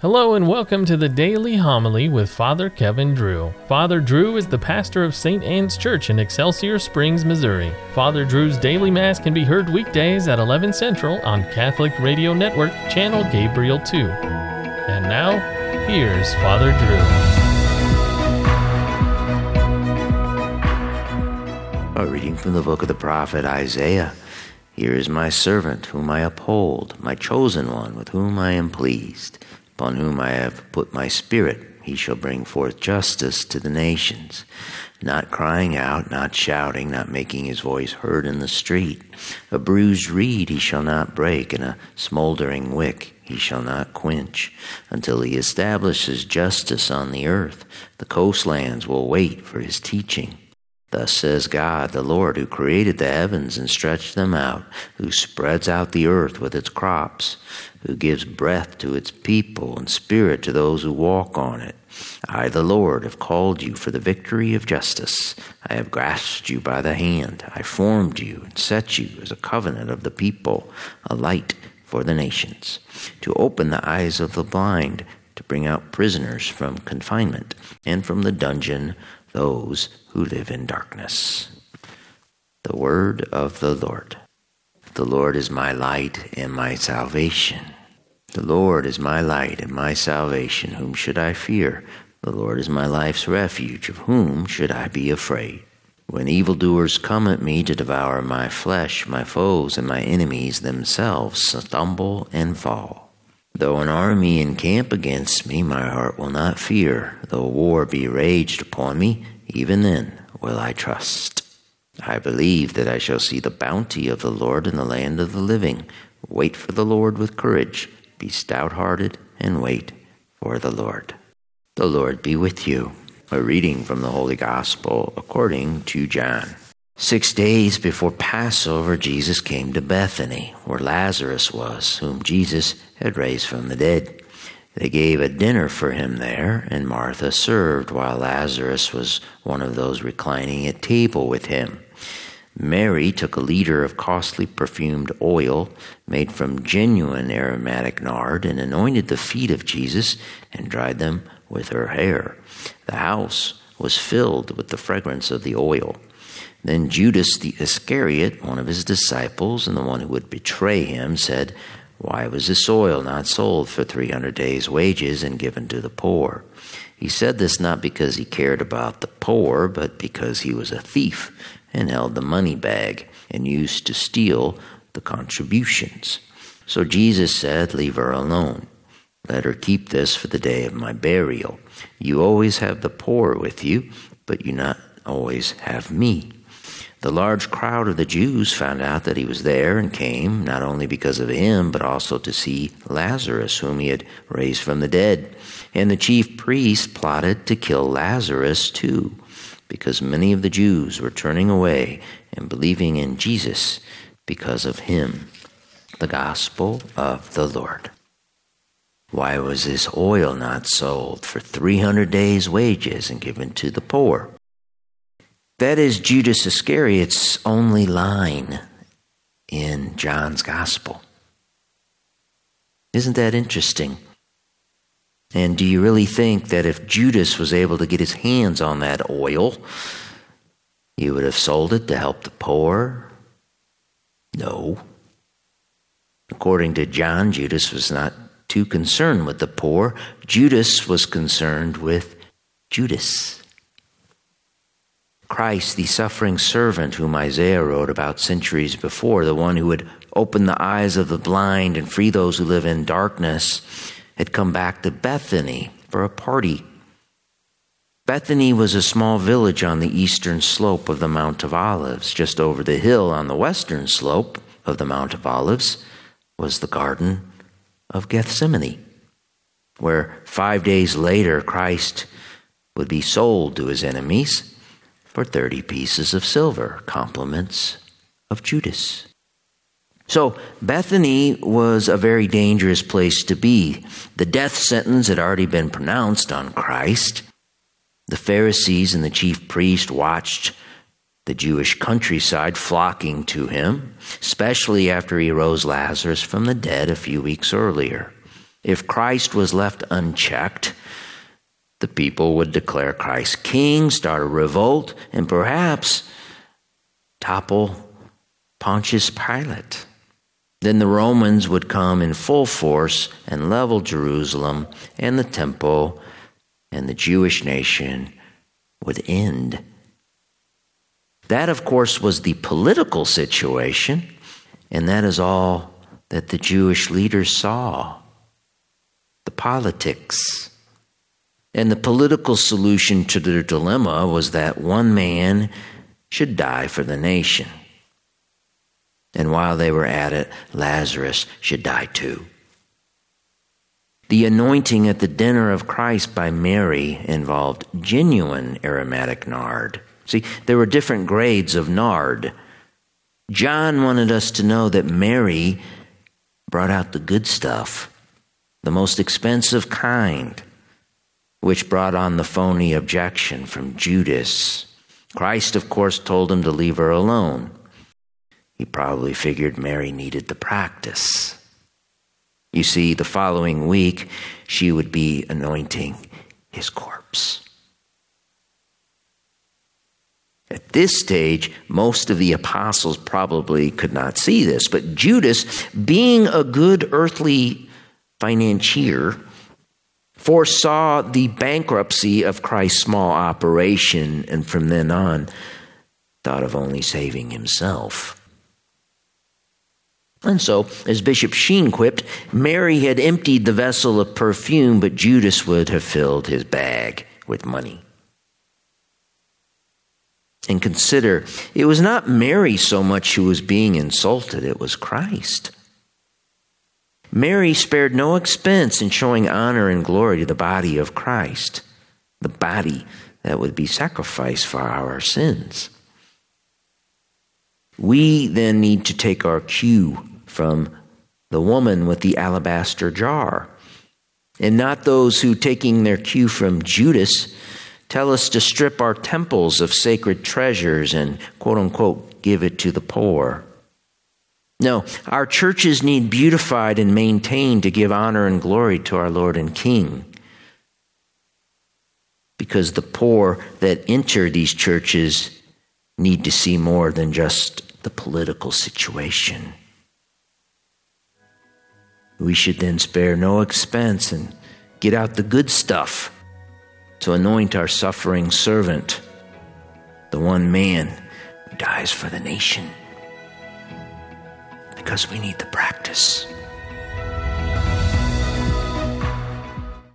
Hello and welcome to the Daily Homily with Father Kevin Drew. Father Drew is the pastor of St. Anne's Church in Excelsior Springs, Missouri. Father Drew's daily mass can be heard weekdays at 11 Central on Catholic Radio Network, Channel Gabriel 2. And now, here's Father Drew. A reading from the book of the prophet Isaiah. Here is my servant whom I uphold, my chosen one with whom I am pleased. Upon whom I have put my spirit, he shall bring forth justice to the nations. Not crying out, not shouting, not making his voice heard in the street. A bruised reed he shall not break, and a smoldering wick he shall not quench. Until he establishes justice on the earth, the coastlands will wait for his teaching. Thus says God, the Lord, who created the heavens and stretched them out, who spreads out the earth with its crops, who gives breath to its people and spirit to those who walk on it. I, the Lord, have called you for the victory of justice. I have grasped you by the hand. I formed you and set you as a covenant of the people, a light for the nations, to open the eyes of the blind, to bring out prisoners from confinement, and from the dungeon those who live in darkness. The word of the Lord. The Lord is my light and my salvation. The Lord is my light and my salvation. Whom should I fear? The Lord is my life's refuge. Of whom should I be afraid? When evildoers come at me to devour my flesh, my foes and my enemies themselves stumble and fall. Though an army encamp against me, my heart will not fear. Though war be raged upon me, even then will I trust. I believe that I shall see the bounty of the Lord in the land of the living. Wait for the Lord with courage. Be stout-hearted and wait for the Lord. The Lord be with you. A reading from the Holy Gospel according to John. 6 days before Passover, Jesus came to Bethany, where Lazarus was, whom Jesus had raised from the dead. They gave a dinner for him there, and Martha served, while Lazarus was one of those reclining at table with him. Mary took a liter of costly perfumed oil made from genuine aromatic nard and anointed the feet of Jesus and dried them with her hair. The house was filled with the fragrance of the oil. Then Judas Iscariot, one of his disciples and the one who would betray him, said, "Why was this oil not sold for 300 days' wages and given to the poor?" He said this not because he cared about the poor, but because he was a thief and held the money bag and used to steal the contributions. So Jesus said, "Leave her alone. Let her keep this for the day of my burial. You always have the poor with you, but you not always have me." The large crowd of the Jews found out that he was there and came, not only because of him, but also to see Lazarus, whom he had raised from the dead. And the chief priests plotted to kill Lazarus too, because many of the Jews were turning away and believing in Jesus because of him. The Gospel of the Lord. Why was this oil not sold for 300 days' wages and given to the poor? That is Judas Iscariot's only line in John's Gospel. Isn't that interesting? And do you really think that if Judas was able to get his hands on that oil, he would have sold it to help the poor? No. According to John, Judas was not too concerned with the poor. Judas was concerned with Judas. Christ, the suffering servant whom Isaiah wrote about centuries before, the one who would open the eyes of the blind and free those who live in darkness, had come back to Bethany for a party. Bethany was a small village on the eastern slope of the Mount of Olives. Just over the hill on the western slope of the Mount of Olives was the Garden of Gethsemane, where 5 days later Christ would be sold to his enemies for 30 pieces of silver, compliments of Judas. So Bethany was a very dangerous place to be. The death sentence had already been pronounced on Christ. The Pharisees and the chief priest watched the Jewish countryside flocking to him, especially after he rose Lazarus from the dead a few weeks earlier. If Christ was left unchecked, the people would declare Christ king, start a revolt, and perhaps topple Pontius Pilate. Then the Romans would come in full force and level Jerusalem and the temple, and the Jewish nation would end. That, of course, was the political situation, and that is all that the Jewish leaders saw, the politics. And the political solution to their dilemma was that one man should die for the nation. And while they were at it, Lazarus should die too. The anointing at the dinner of Christ by Mary involved genuine aromatic nard. See, there were different grades of nard. John wanted us to know that Mary brought out the good stuff, the most expensive kind, which brought on the phony objection from Judas. Christ, of course, told him to leave her alone. He probably figured Mary needed the practice. You see, the following week, she would be anointing his corpse. At this stage, most of the apostles probably could not see this, but Judas, being a good earthly financier, foresaw the bankruptcy of Christ's small operation, and from then on, thought of only saving himself. And so, as Bishop Sheen quipped, Mary had emptied the vessel of perfume, but Judas would have filled his bag with money. And consider, it was not Mary so much who was being insulted, it was Christ. Mary spared no expense in showing honor and glory to the body of Christ, the body that would be sacrificed for our sins. We then need to take our cue from the woman with the alabaster jar, and not those who, taking their cue from Judas, tell us to strip our temples of sacred treasures and, quote unquote, give it to the poor. No, our churches need beautified and maintained to give honor and glory to our Lord and King. Because the poor that enter these churches need to see more than just the political situation. We should then spare no expense and get out the good stuff to anoint our suffering servant, the one man who dies for the nation. Because we need the practice.